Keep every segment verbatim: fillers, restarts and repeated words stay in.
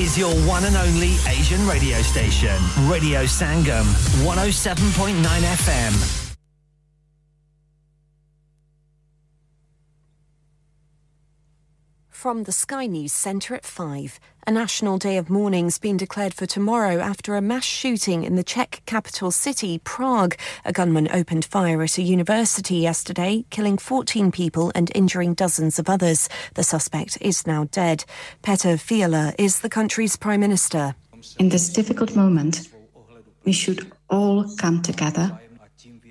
is your one and only Asian radio station. Radio Sangam, one oh seven point nine F M. From the Sky News Centre at five. A national day of mourning's been declared for tomorrow after a mass shooting in the Czech capital city, Prague. A gunman opened fire at a university yesterday, killing fourteen people and injuring dozens of others. The suspect is now dead. Petr Fiala is the country's prime minister. In this difficult moment, we should all come together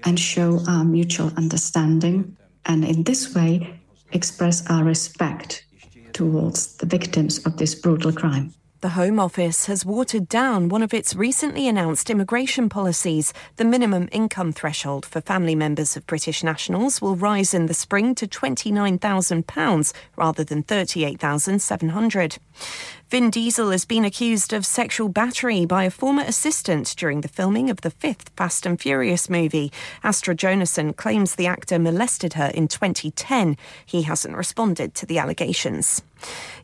and show our mutual understanding, and in this way express our respect towards the victims of this brutal crime. The Home Office has watered down one of its recently announced immigration policies. The minimum income threshold for family members of British nationals will rise in the spring to twenty-nine thousand pounds rather than thirty-eight thousand seven hundred pounds. Vin Diesel has been accused of sexual battery by a former assistant during the filming of the fifth Fast and Furious movie. Astra Jonasson claims the actor molested her in twenty ten. He hasn't responded to the allegations.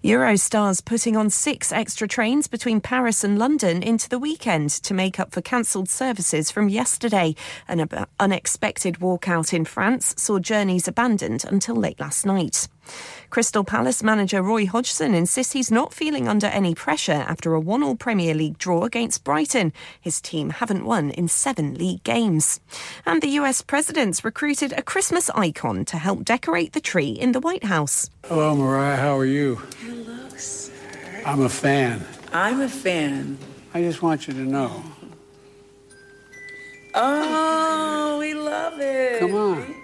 Eurostar's putting on six extra trains between Paris and London into the weekend to make up for cancelled services from yesterday. An unexpected walkout in France saw journeys abandoned until late last night. Crystal Palace manager Roy Hodgson insists he's not feeling under any pressure after a one-all Premier League draw against Brighton. His team haven't won in seven league games. And the U S president's recruited a Christmas icon to help decorate the tree in the White House. Hello, Mariah. How are you? Hello, sir. I'm a fan. I'm a fan. I just want you to know. Oh, we love it. Come on.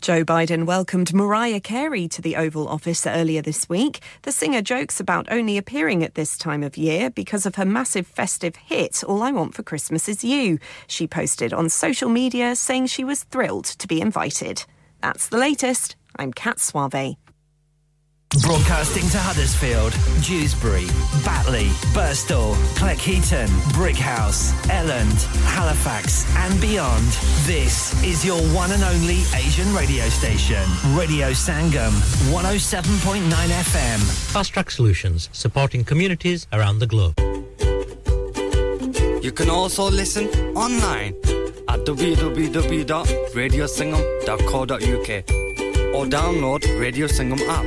Joe Biden welcomed Mariah Carey to the Oval Office earlier this week. The singer jokes about only appearing at this time of year because of her massive festive hit, All I Want for Christmas Is You. She posted on social media saying she was thrilled to be invited. That's the latest. I'm Kat Swavey. Broadcasting to Huddersfield, Dewsbury, Batley, Birstall, Cleckheaton, Brickhouse, Elland, Halifax and beyond. This is your one and only Asian radio station. Radio Sangam, one oh seven point nine F M. Fast Track Solutions, supporting communities around the globe. You can also listen online at w w w dot radio sangam dot co dot u k or download Radio Sangam app.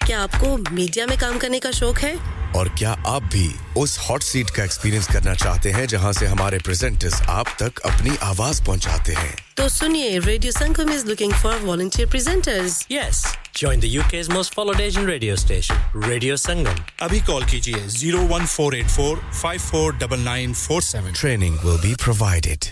क्या आपको media में काम करने का शौक है? और क्या आप भी उस हॉट सीट का एक्सपीरियंस करना चाहते हैं जहां से हमारे प्रेजेंटर्स आप तक अपनी आवाज पहुंचाते हैं? तो सुनिए, Radio Sangam is looking for volunteer presenters. Yes, join the U K's most followed Asian radio station, Radio Sangam. Abhi call kijiye zero one four eight four five four nine nine four seven. Training will be provided.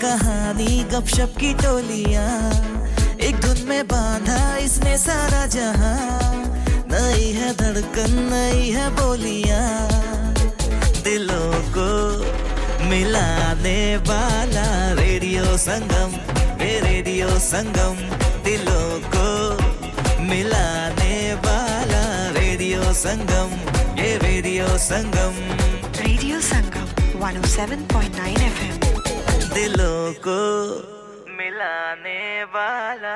कहानी गपशप की टोलियां एक धुन में बांधा इसने सारा जहां नई है धड़कन नई है बोलियां दिलों को मिलाने वाला रेडियो संगम रे रेडियो संगम दिलों को मिलाने वाला रेडियो संगम ये radio Sangam radio Sangam one oh seven point nine F M दिलों को मिलाने वाला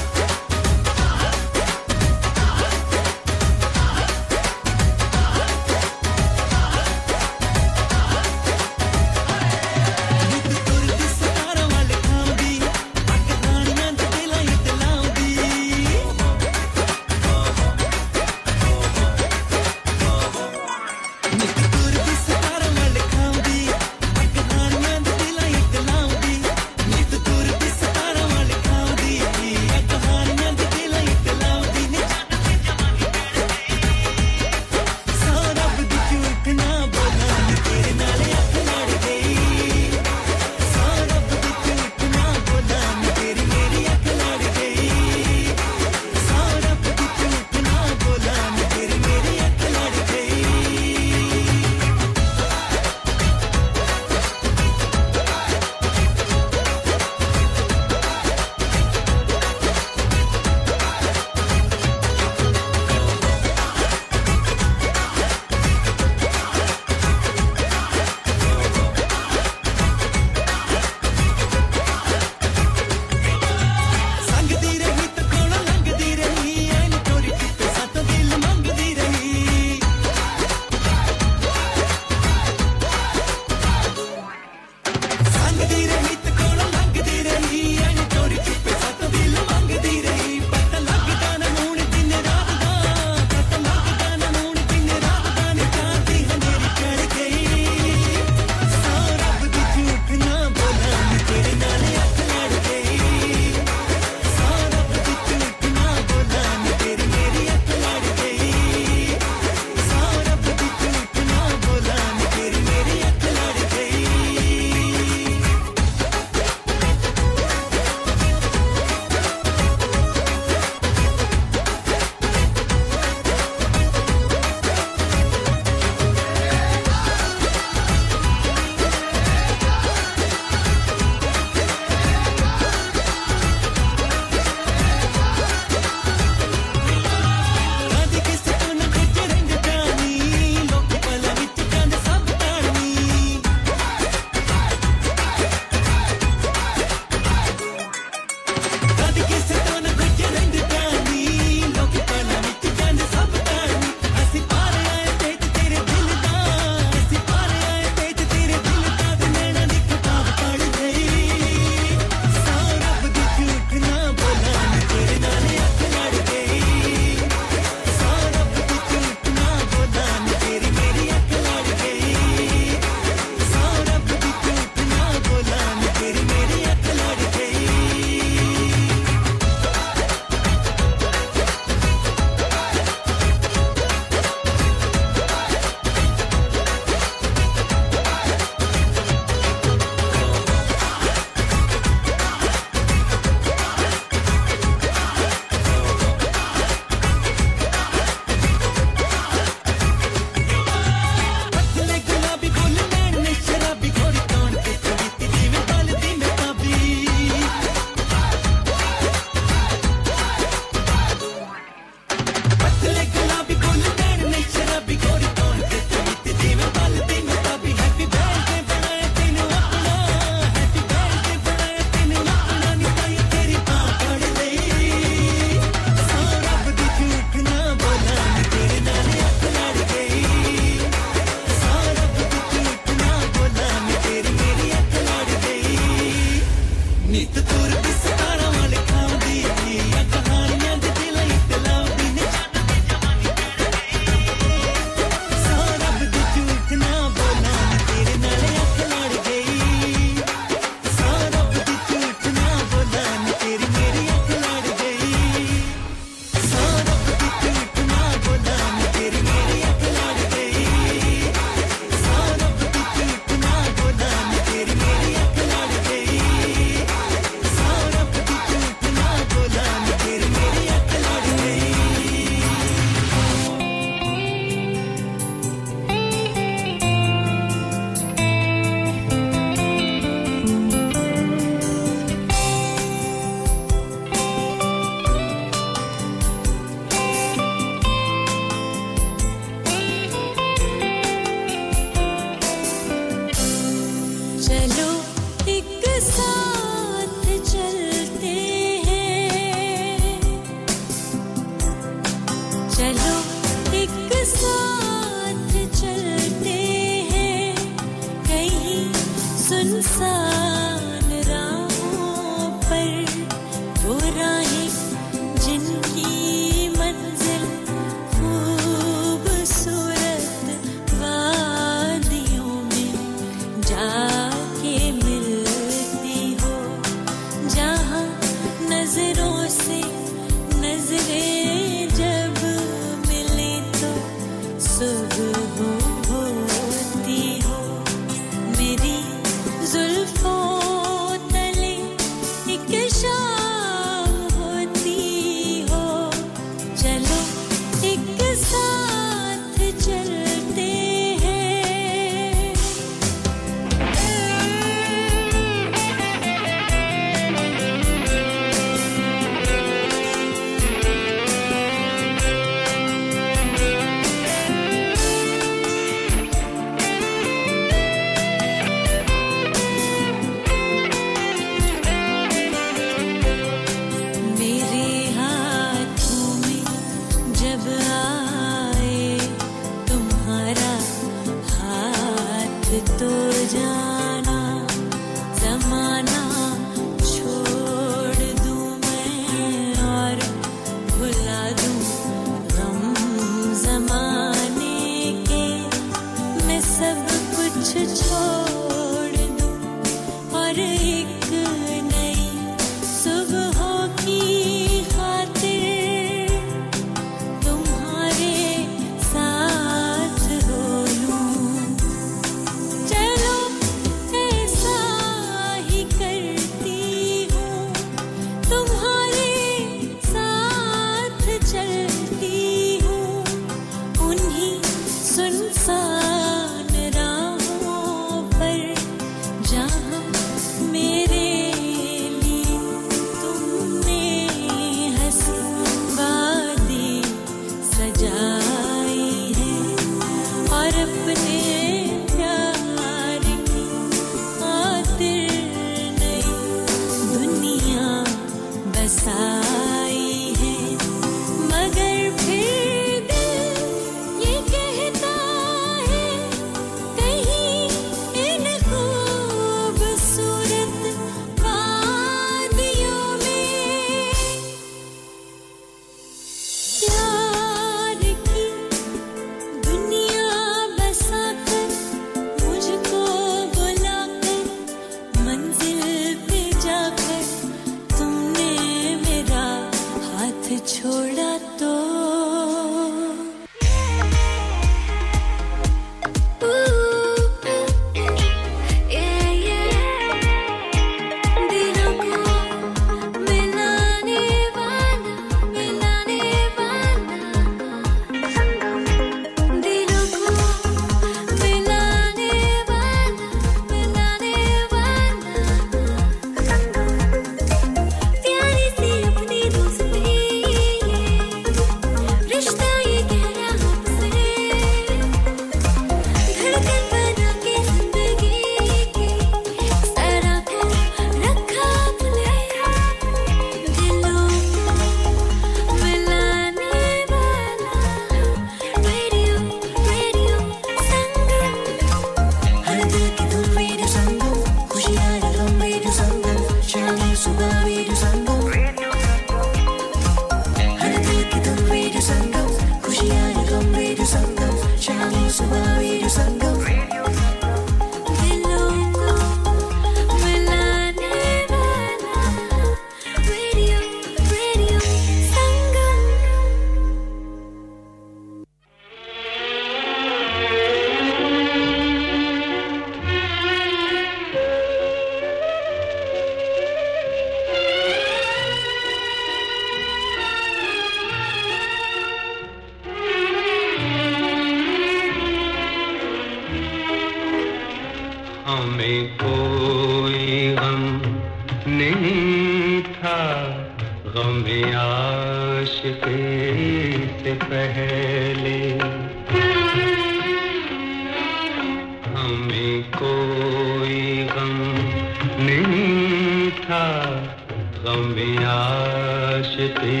गम आशिक़ी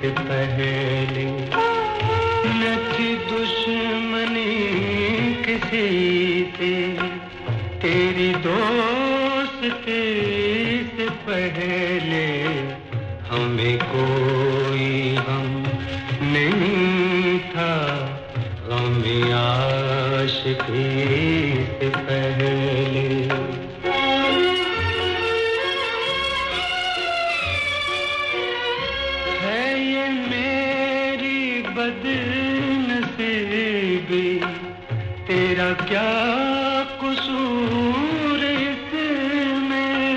से पहले न थी दुश्मनी किसी से, तेरी दोस्ती से पहले हमें कोई हम नहीं था, हमें आशिकी से पहले। है ये मेरी बदनसीबी, तेरा क्या कसूर इसमें?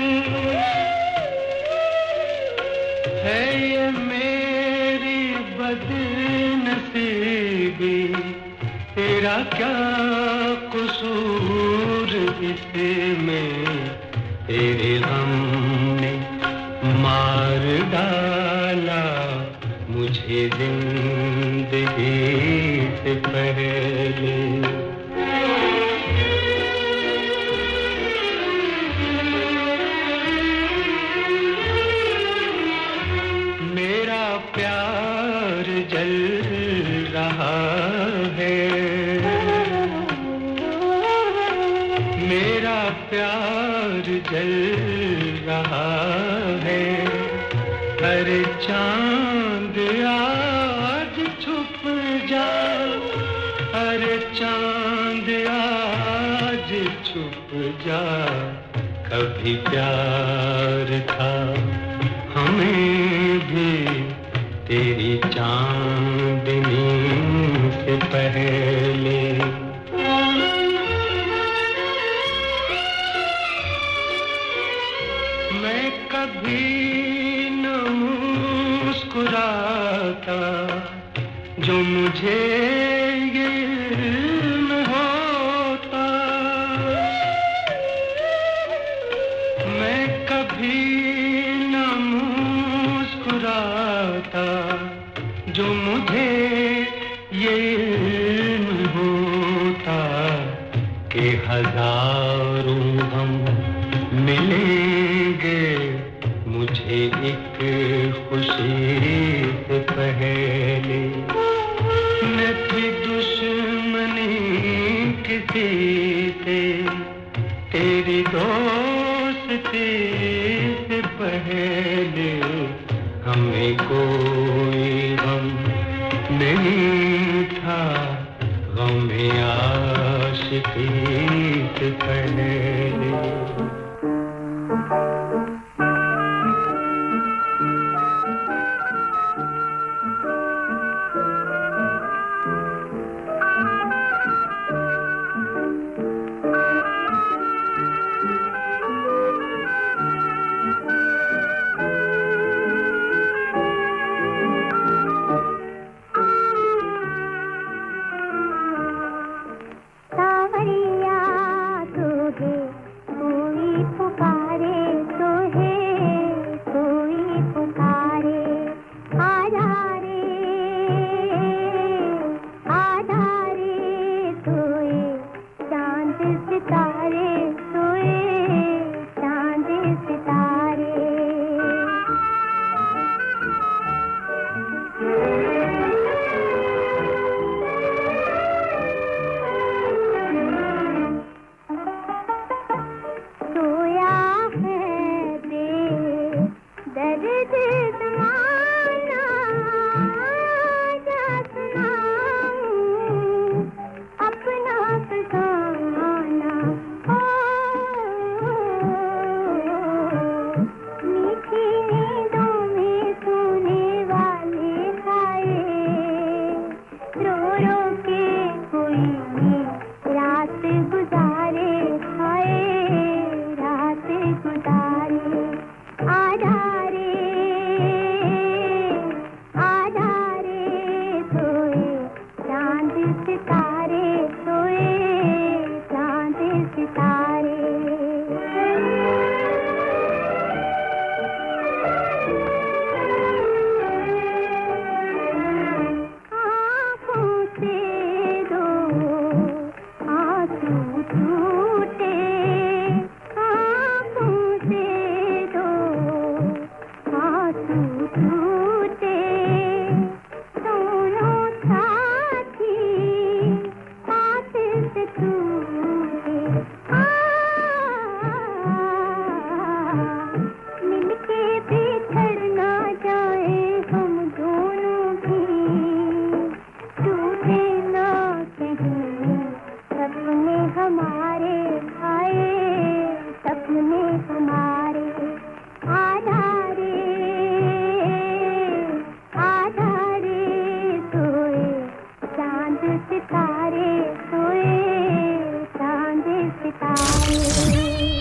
है ये मेरी बदनसीबी, तेरा क्या कसूर इसमें? तेरे हमने मार डाला मुझे जिंदगी से पहले। मेरा प्यार जल रहा है, मेरा प्यार जल रहा है, हर चांद आज छुप जा, हर चांद आज छुप जा, कभी प्यार था हमें भी तेरी चांदनी से पहले। मैं कभी न मुस्कुराता जो मुझे ये इल्म होता, मैं कभी न मुस्कुराता जो मुझे ये इल्म होता कि हजारों हम मिलेंगे मुझे एक खुशी से पहले। न थी दुश्मनी किसी से, तेरी दोस्ती से पहले हमें कोई गम नहीं था, गमे आशिकी से पहले।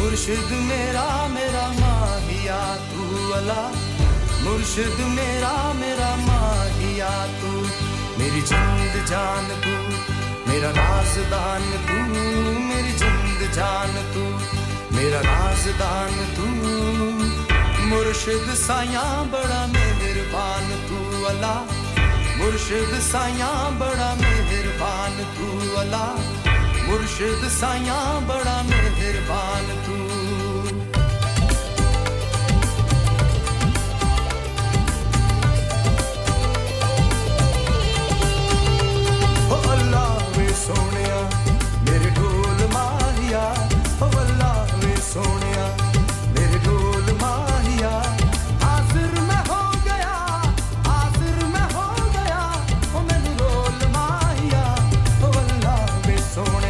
मुर्शिद मेरा मेरा माहिया तू अला मुर्शिद मेरा मेरा माहिया तू मेरी जिंद जान तू मेरा राज़दान तू मेरी जिंद जान तू मेरा राज़दान तू मुर्शिद साया बड़ा मेहरबान तू अला मुर्शिद साया बड़ा मेहरबान तू अला मुर्शिद साया बड़ा मेहरबान तू ओ अल्लाह वे सोनिया मेरे ढोल माहिया ओ अल्लाह वे सोनिया मेरे ढोल माहिया हाजिर मैं हो गया हाजिर मैं हो गया ओ मेरे ढोल माहिया ओ अल्लाह वे सोनिया.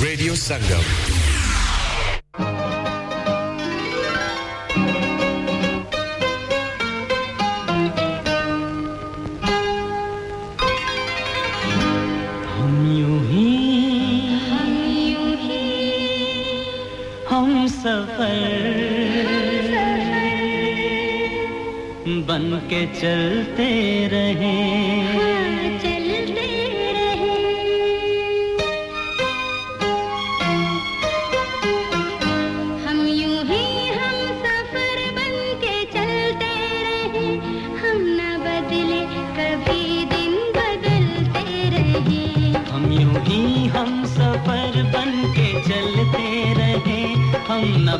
Radio Sangam. हम यूं ही हम यूं ही हम सफर बन के चलते रहे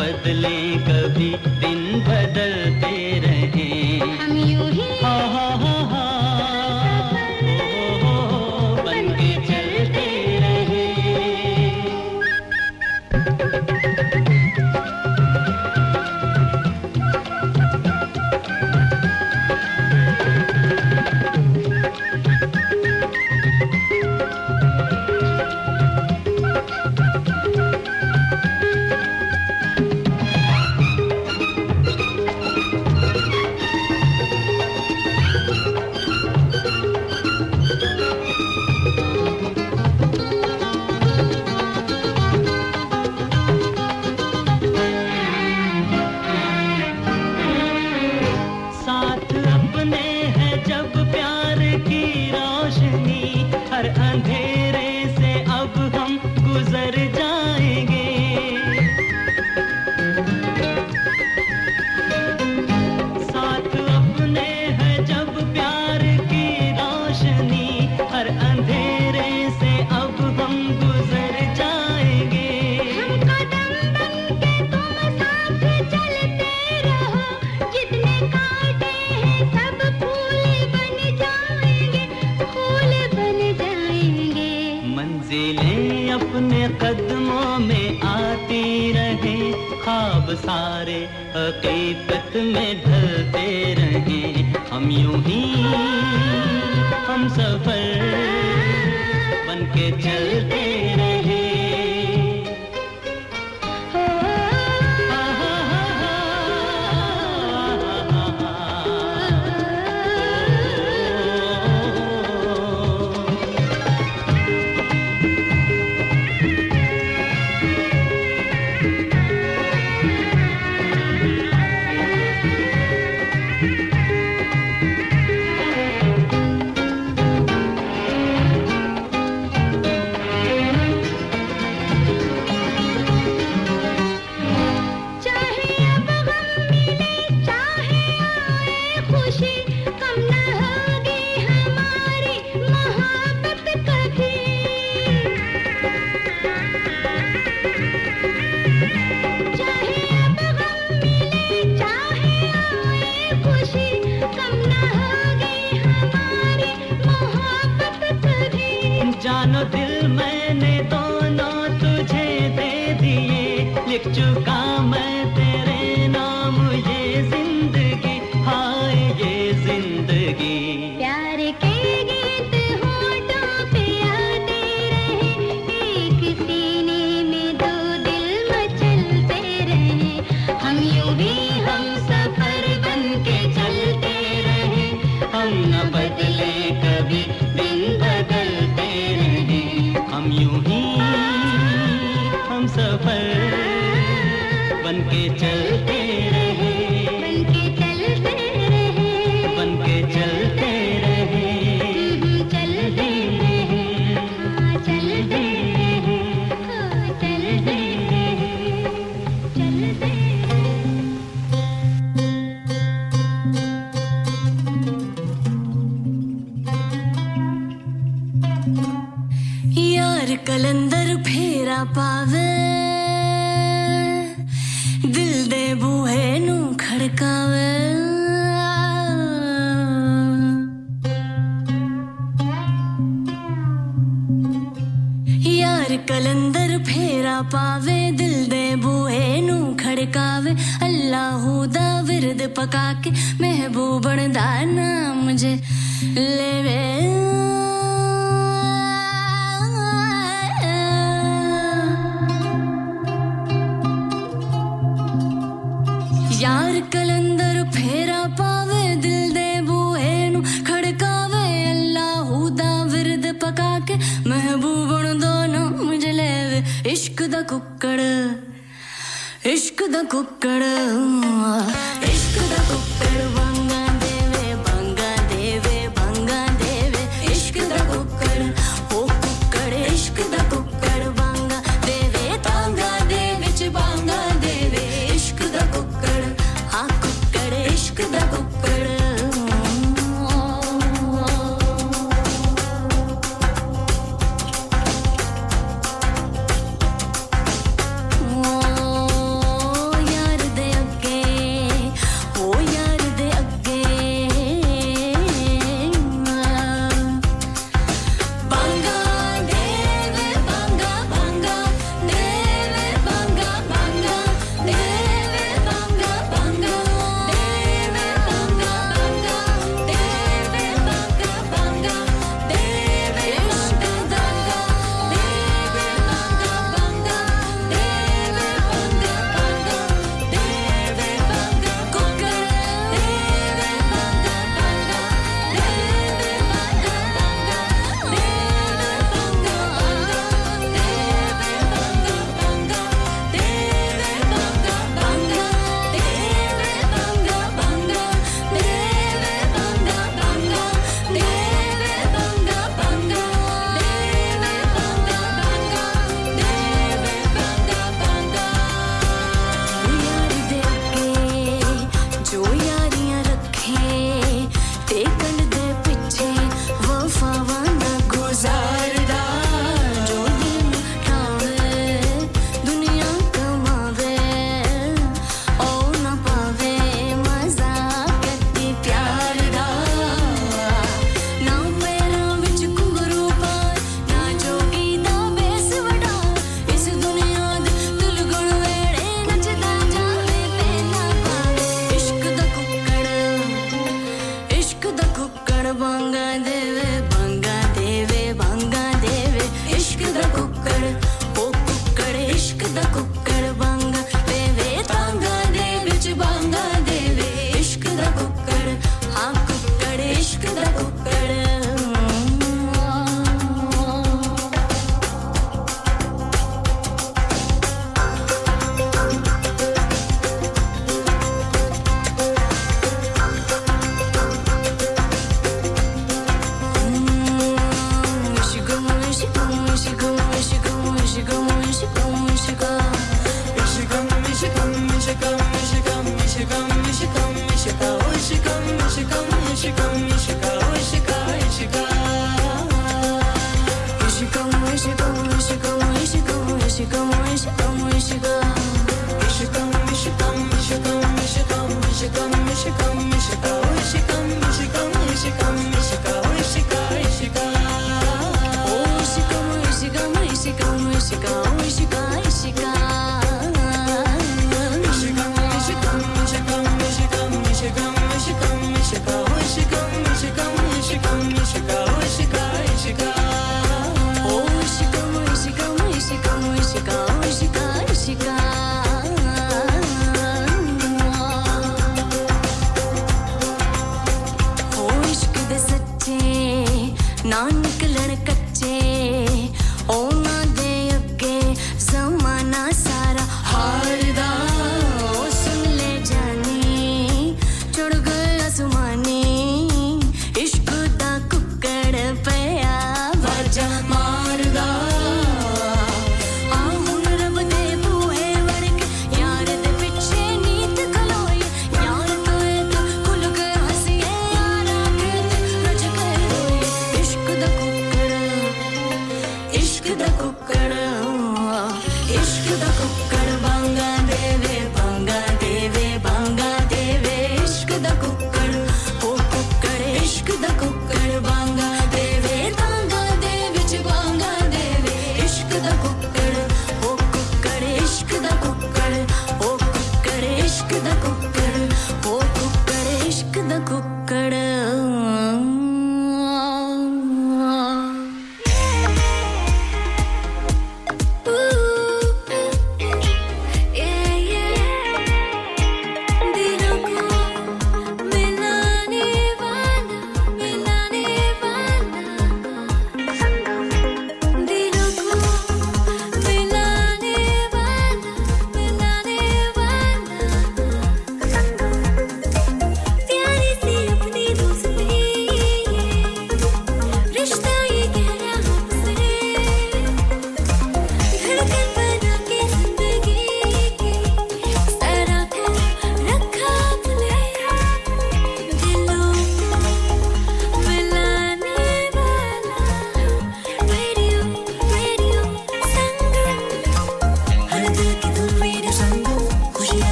बदले कभी दिन बदलते रहे हम यूं ही हा हा हा हा बन के चलते रहे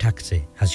Taxi? Has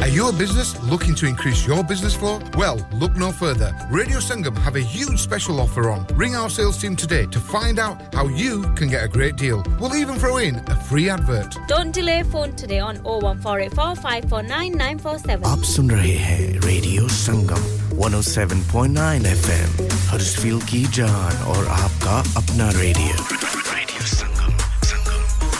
Are you a business looking to increase your business flow? Well, look no further. Radio Sangam have a huge special offer on. Ring our sales team today to find out how you can get a great deal. We'll even throw in a free advert. Don't delay, phone today on oh one four eight four, five four nine, nine four seven. Aap sun rahe hain Radio Sangam one oh seven point nine F M, Huddersfield ki jaan aur aapka apna radio. Radio Sangam. Change.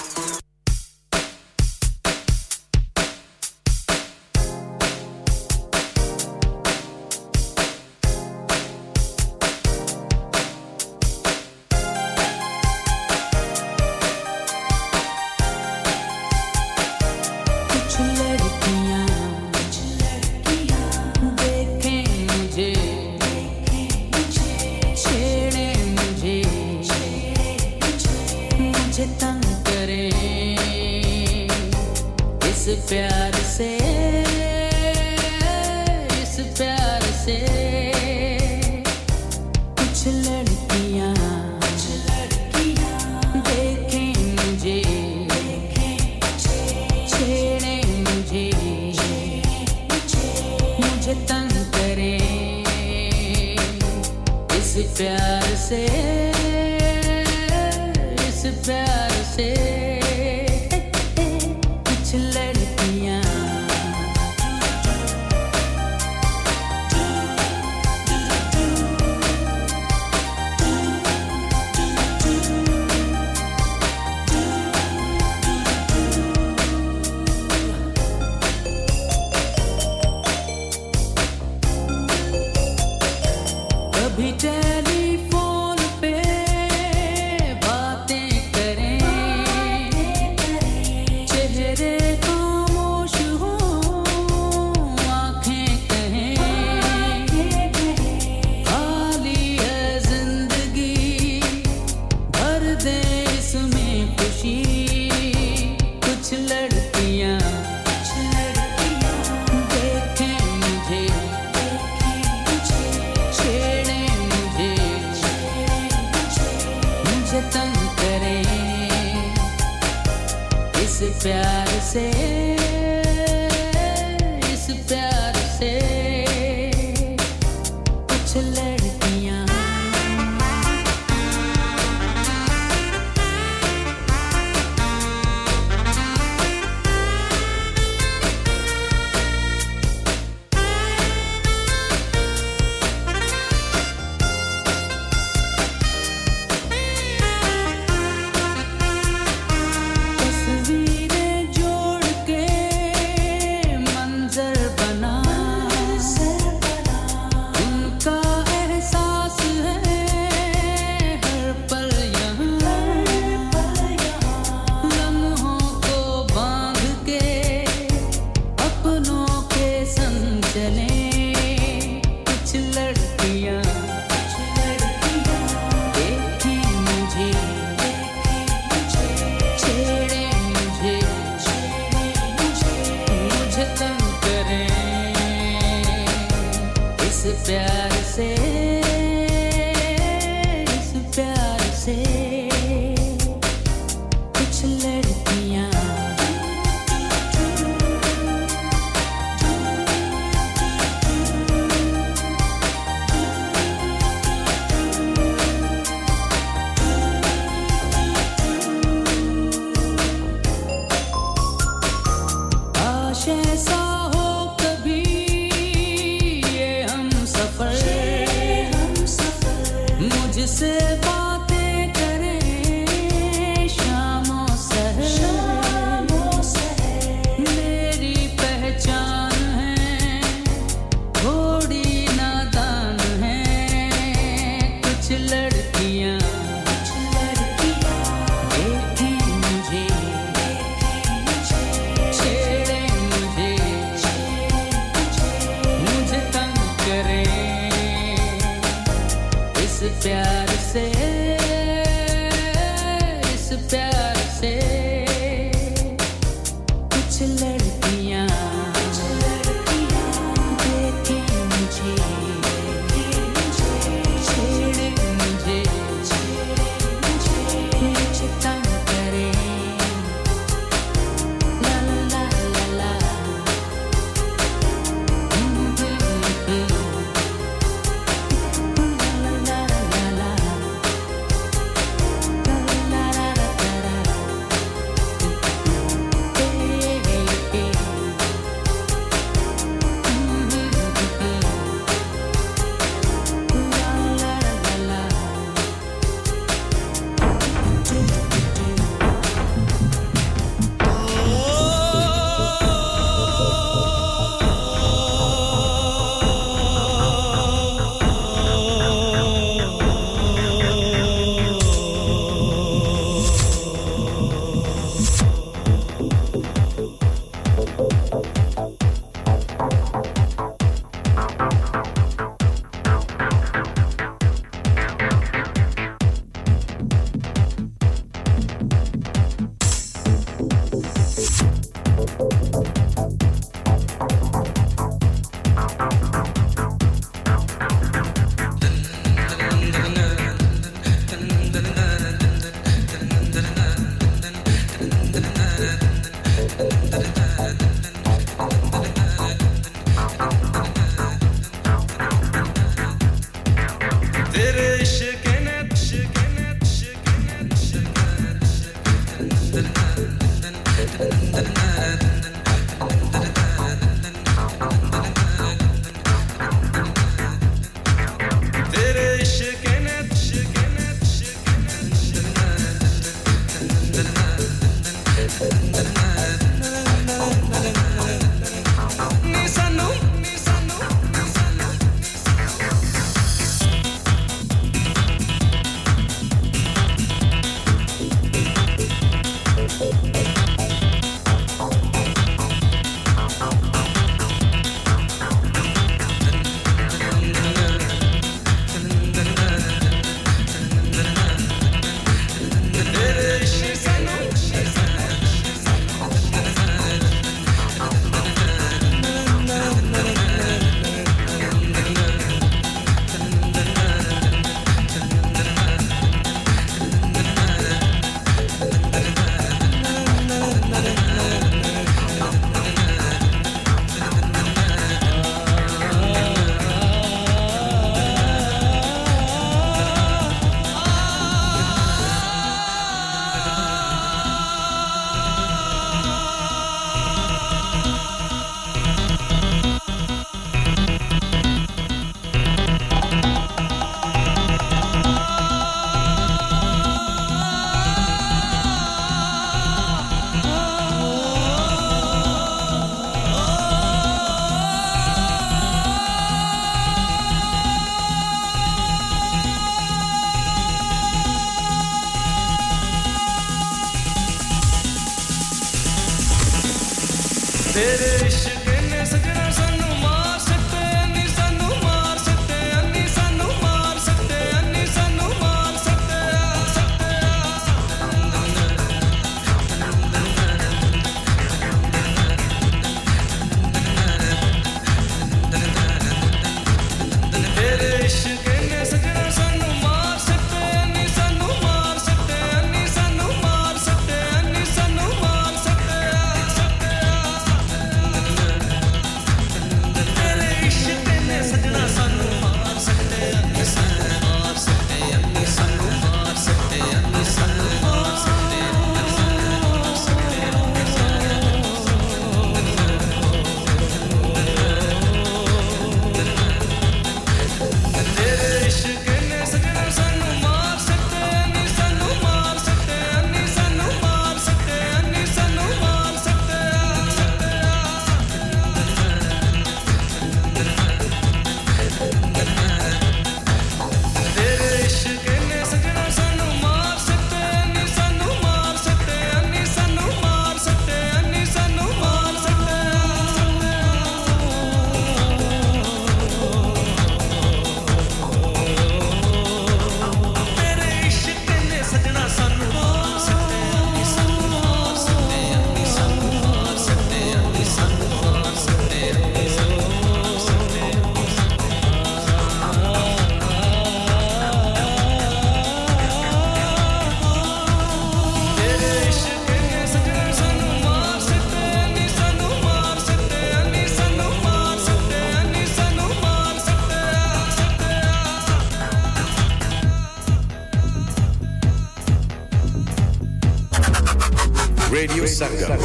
Radio Sangam.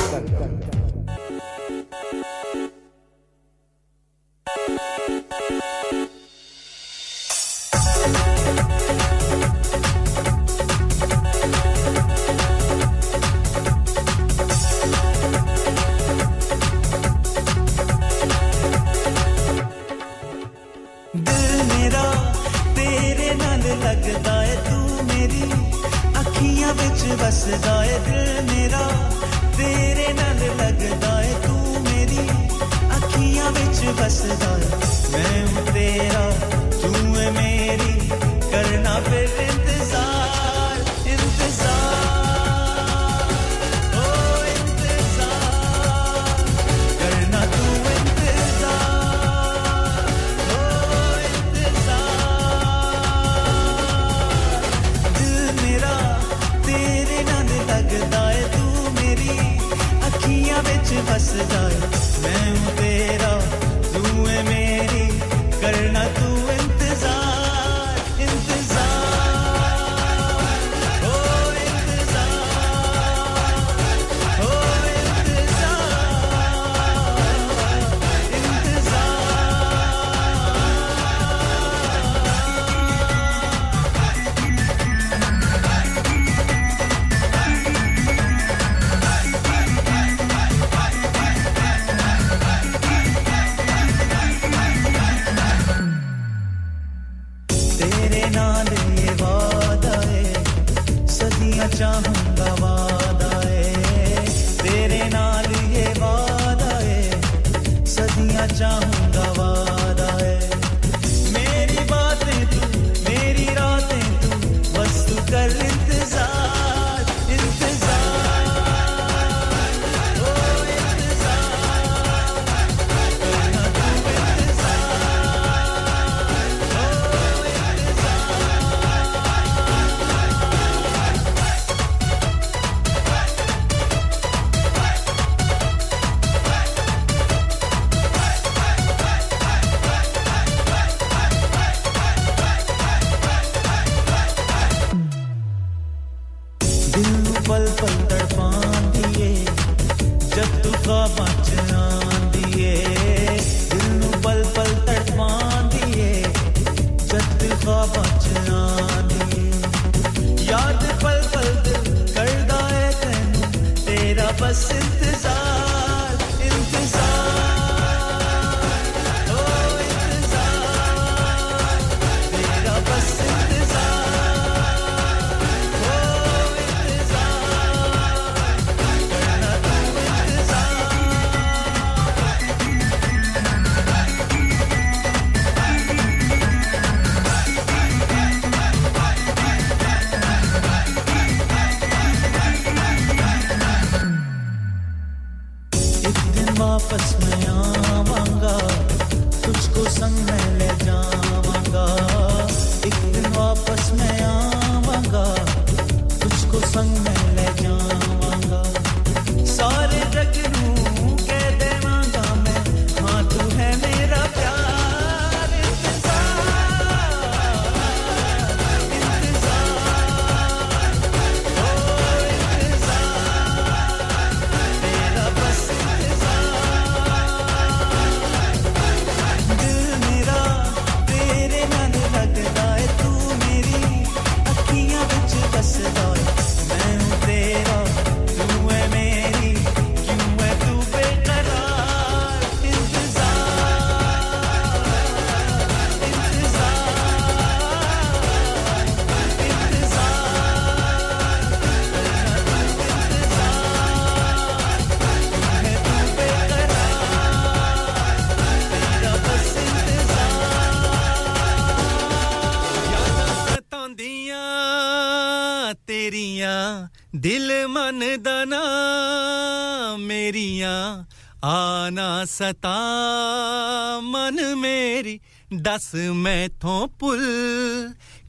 ਸਤਾ ਮਨ ਮੇਰੀ ਦੱਸ ਮੈਥੋਂ ਭੁੱਲ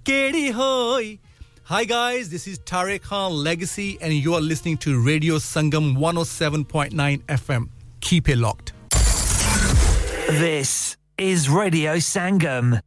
ਕਿਹੜੀ ਹੋਈ Hi guys, this is Tarek Khan Legacy and you are listening to Radio Sangam one oh seven point nine F M. Keep it locked. This is Radio Sangam.